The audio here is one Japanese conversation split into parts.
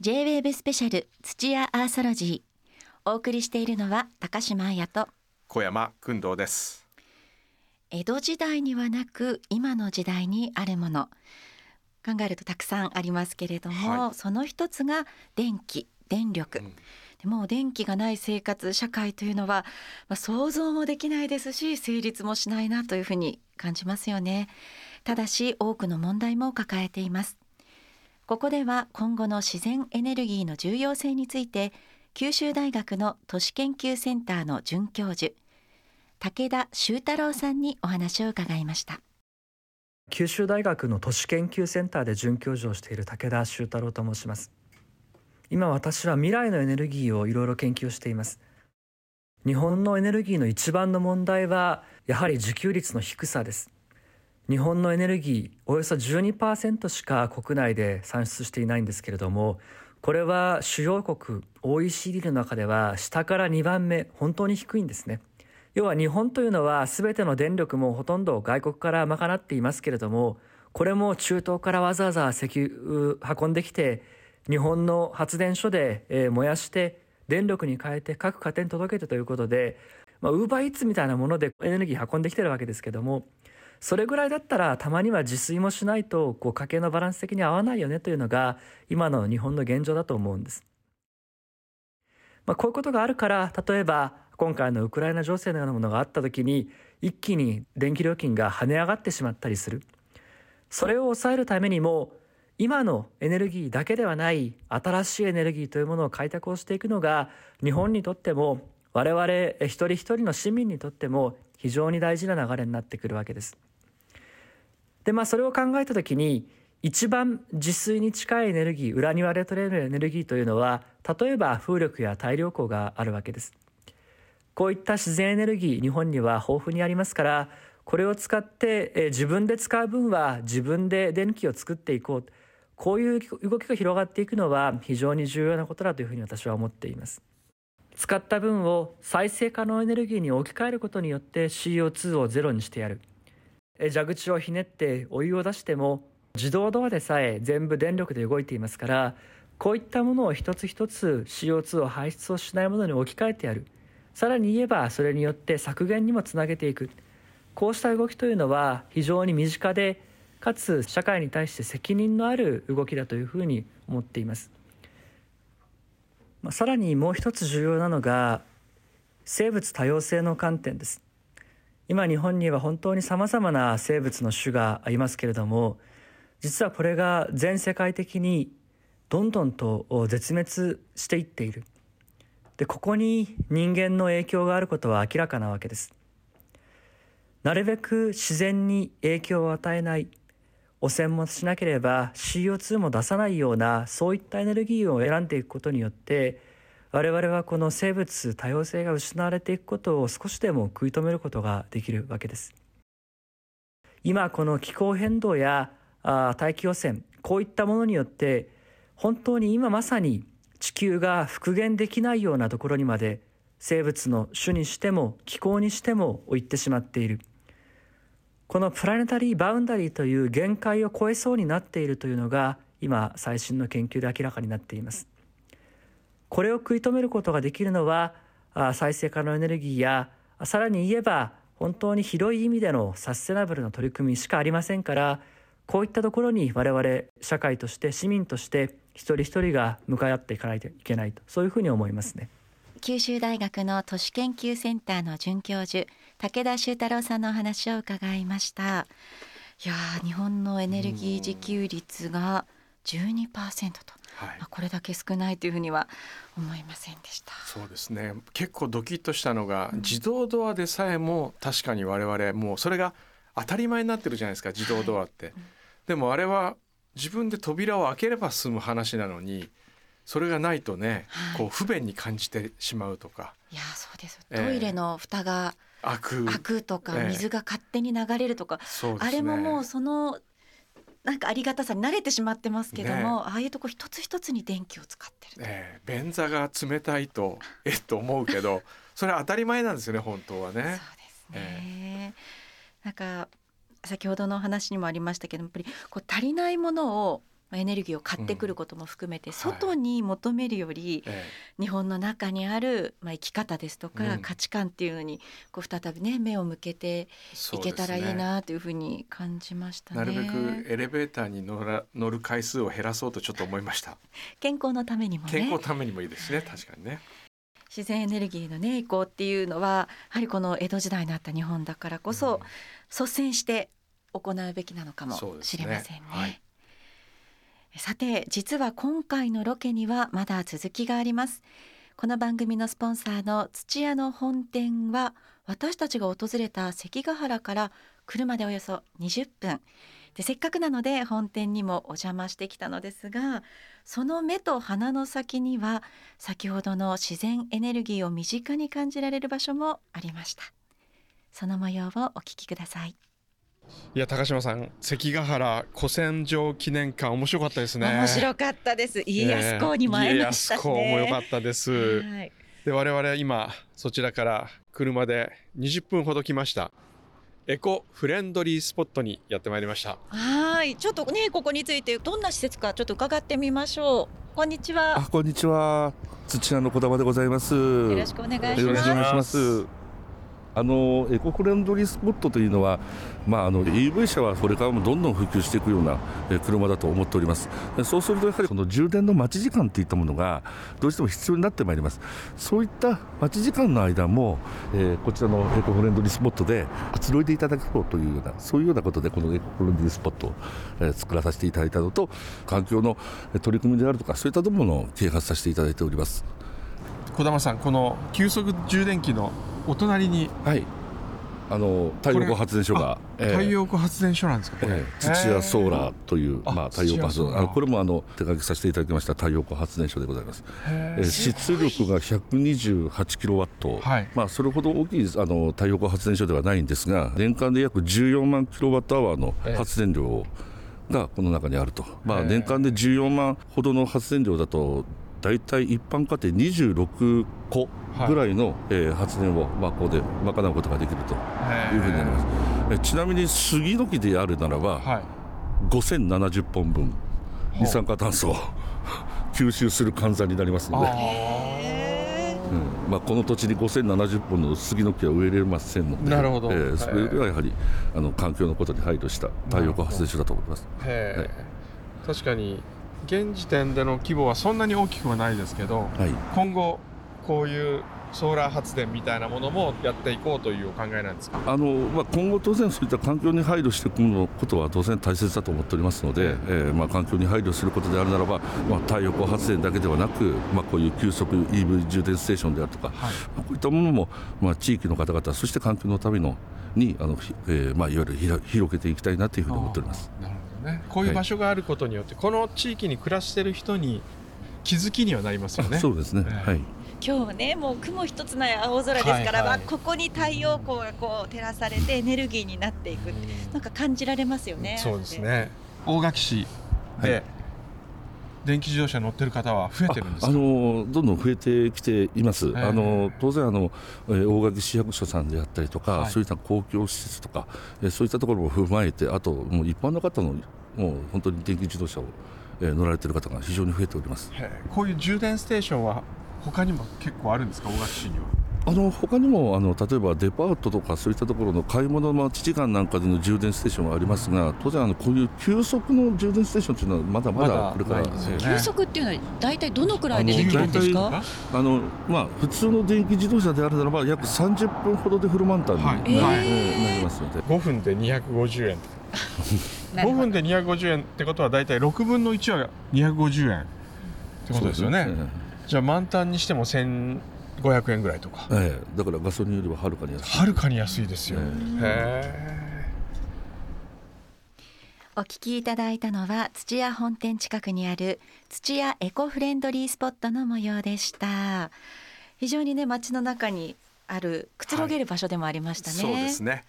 J-WAVE スペシャル土屋アーソロジー、お送りしているのは高島彩と小山君堂です。江戸時代にはなく今の時代にあるもの、考えるとたくさんありますけれども、はい、その一つが電気、電力、もう電気がない生活、社会というのは、想像もできないですし成立もしないなというふうに感じますよね。ただし多くの問題も抱えています。ここでは今後の自然エネルギーの重要性について、九州大学の都市研究センターの准教授、武田修太郎さんにお話を伺いました。九州大学の都市研究センターで准教授をしている武田修太郎と申します。今私は未来のエネルギーをいろいろ研究しています。日本のエネルギーの一番の問題はやはり自給率の低さです。日本のエネルギーおよそ 12% しか国内で産出していないんですけれども、これは主要国 OECD の中では下から2番目、本当に低いんですね。要は日本というのは全ての電力もほとんど外国から賄っていますけれども、これも中東からわざわざ石油運んできて日本の発電所で燃やして電力に変えて各家庭に届けてということで、ウーバーイーツみたいなものでエネルギー運んできてるわけですけども、それぐらいだったらたまには自炊もしないと家計のバランス的に合わないよねというのが今の日本の現状だと思うんです。こういうことがあるから、例えば今回のウクライナ情勢のようなものがあった時に一気に電気料金が跳ね上がってしまったりする。それを抑えるためにも今のエネルギーだけではない新しいエネルギーというものを開拓をしていくのが日本にとっても我々一人一人の市民にとっても非常に大事な流れになってくるわけです。で、それを考えたときに一番自炊に近いエネルギー、裏庭で取れるエネルギーというのは例えば風力や太陽光があるわけです。こういった自然エネルギー、日本には豊富にありますから、これを使って自分で使う分は自分で電気を作っていこう、こういう動きが広がっていくのは非常に重要なことだというふうに私は思っています。使った分を再生可能エネルギーに置き換えることによって CO2 をゼロにしてやる。蛇口をひねってお湯を出しても自動ドアでさえ全部電力で動いていますから、こういったものを一つ一つ CO2 を排出をしないものに置き換えてやる。さらに言えばそれによって削減にもつなげていく。こうした動きというのは非常に身近でかつ社会に対して責任のある動きだというふうに思っています。さらにもう一つ重要なのが生物多様性の観点です。今日本には本当にさまざまな生物の種がありますけれども、実はこれが全世界的にどんどんと絶滅していっている。で、ここに人間の影響があることは明らかなわけです。なるべく自然に影響を与えない、汚染もしなければ CO2 も出さないような、そういったエネルギーを選んでいくことによって我々はこの生物多様性が失われていくことを少しでも食い止めることができるわけです。今この気候変動や大気汚染、こういったものによって本当に今まさに地球が復元できないようなところにまで生物の種にしても気候にしても行ってしまっている。このプラネタリーバウンダリーという限界を超えそうになっているというのが今最新の研究で明らかになっています。これを食い止めることができるのは再生可能エネルギーや、さらに言えば本当に広い意味でのサステナブルな取り組みしかありませんから、こういったところに我々社会として市民として一人一人が向かい合っていかないといけないと、そういうふうに思いますね。九州大学の都市研究センターの准教授、武田修太郎さんのお話を伺いました。いや、日本のエネルギー自給率が 12% と、これだけ少ないというふうには思いませんでした。そうですね、結構ドキッとしたのが、自動ドアでさえも確かに我々もうそれが当たり前になってるじゃないですか、自動ドアって、でもあれは自分で扉を開ければ済む話なのに、それがないとね、こう不便に感じてしまうとか。いや、そうです、トイレの蓋が開くとか、水が勝手に流れるとか、あれももうそのなんかありがたさに慣れてしまってますけども、ああいうとこ一つ一つに電気を使ってる、便座が冷たいとと思うけどそれは当たり前なんですよね、本当はね。そうですね、なんか先ほどの話にもありましたけど、やっぱりこう足りないものをエネルギーを買ってくることも含めて、外に求めるより日本の中にある生き方ですとか価値観っていうのにこう再びね目を向けていけたらいいなというふうに感じましたね。なるべくエレベーターに乗る回数を減らそうとちょっと思いました。健康のためにもね、健康のためにもいいですね。確かにね、自然エネルギーの、ね、移行っていうのはやはりこの江戸時代にあった日本だからこそ、率先して行うべきなのかもしれませんね。はい、さて実は今回のロケにはまだ続きがあります。この番組のスポンサーの土屋の本店は、私たちが訪れた関ヶ原から車でおよそ20分で、せっかくなので本店にもお邪魔してきたのですが、その目と鼻の先には先ほどの自然エネルギーを身近に感じられる場所もありました。その模様をお聞きください。いや高島さん、関ヶ原古戦場記念館面白かったですね。面白かったです。家康公にも会えましたね。家康公も良かったです。はい、で我々は今そちらから車で20分ほど来ました。エコフレンドリースポットにやってまいりました。はい、ちょっとねここについてどんな施設かちょっと伺ってみましょう。こんにちは。あ、こんにちは、土屋の小玉でございます。よろしくお願いします。よろしくお願いします。エコフレンドリースポットというのは、EV 車はこれからもどんどん普及していくような車だと思っております。そうするとやはりこの充電の待ち時間といったものがどうしても必要になってまいります。そういった待ち時間の間も、こちらのエコフレンドリースポットでくつろいでいただこうというような、そういうようなことでこのエコフレンドリースポットを、作らさせていただいたのと、環境の取り組みであるとかそういったものを啓発させていただいております。小玉さん、この急速充電器のお隣に、はい、太陽光発電所が、太陽光発電所なんですか。土屋ソーラーという、太陽光発電、これも手掛けさせていただきました太陽光発電所でございます。出力が128キロワット、それほど大きい太陽光発電所ではないんですが、年間で約14万キロワットアワーの発電量がこの中にあると、年間で14万ほどの発電量だとだいたい一般家庭26個ぐらいの、発電を、ここで賄うことができるというふうになります。ちなみに杉の木であるならば、5070本分二酸化炭素を吸収する換算になりますので、この土地に5070本の杉の木は植えれませんので、なるほど。それよりはやはり環境のことに配慮した太陽光発電所だと思います。確かに現時点での規模はそんなに大きくはないですけど、今後こういうソーラー発電みたいなものもやっていこうというお考えなんですか。今後当然そういった環境に配慮していくことは当然大切だと思っておりますので、環境に配慮することであるならば、太陽光発電だけではなく、こういう急速 EV 充電ステーションであるとか、こういったものも、地域の方々そして環境のためにいわゆる広げていきたいなというふうに思っております。なるほど。こういう場所があることによって、この地域に暮らしている人に気づきにはなりますよね。そうですね。今日はね、もう雲一つない青空ですから、ここに太陽光がこう照らされてエネルギーになっていくって、なんか感じられますよね。そうですね。大垣市で、電気自動車に乗ってる方は増えてるんですか。どんどん増えてきています。当然大垣市役所さんであったりとか、そういった公共施設とか、そういったところも踏まえて、あともう一般の方のもう本当に電気自動車を、乗られている方が非常に増えております。こういう充電ステーションは他にも結構あるんですか、大垣市には。他にも例えばデパートとかそういったところの買い物の待ち時間なんかでの充電ステーションはありますが、当然こういう急速の充電ステーションというのはまだまだこれから、急速っていうのは大体どのくらいでできるんですか。普通の電気自動車であるならば約30分ほどでフル満タンになりますので、5分で250円5分で250円ってことは大体6分の1は250円ってことですよね。じゃあ満タンにしても1,500円ぐらいとか、だからガソリンよりははるかに安い。はるかに安いですよ。お聞きいただいたのは土屋本店近くにある土屋エコフレンドリースポットの模様でした。非常にね、街の中にあるくつろげる場所でもありましたね。そうですね。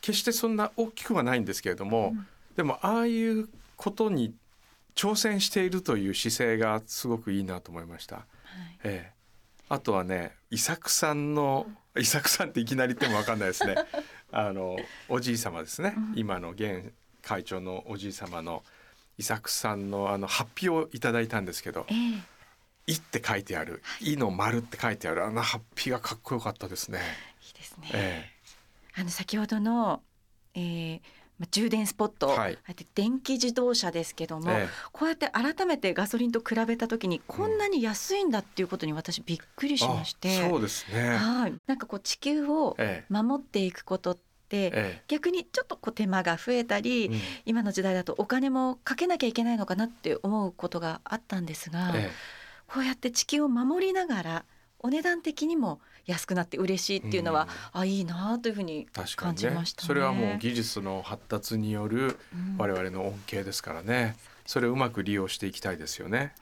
決してそんな大きくはないんですけれども、でもああいうことに挑戦しているという姿勢がすごくいいなと思いました。あとはね、伊作さんっていきなり言っても分かんないですね。おじい様ですね、今の現会長のおじい様の伊作さんのハッピをいただいたんですけど、「い」って書いてある「い」の丸って書いてあるあのハッピがかっこよかったですね。いいですね。先ほどの、充電スポット、はい、電気自動車ですけども、こうやって改めてガソリンと比べた時にこんなに安いんだっていうことに私びっくりしまして、そうですね、はい、なんかこう地球を守っていくことって、逆にちょっとこう手間が増えたり、今の時代だとお金もかけなきゃいけないのかなって思うことがあったんですが、こうやって地球を守りながらお値段的にも安くなって嬉しいっていうのは、いいなというふうに感じましたね。それはもう技術の発達による我々の恩恵ですからね、それをうまく利用していきたいですよね。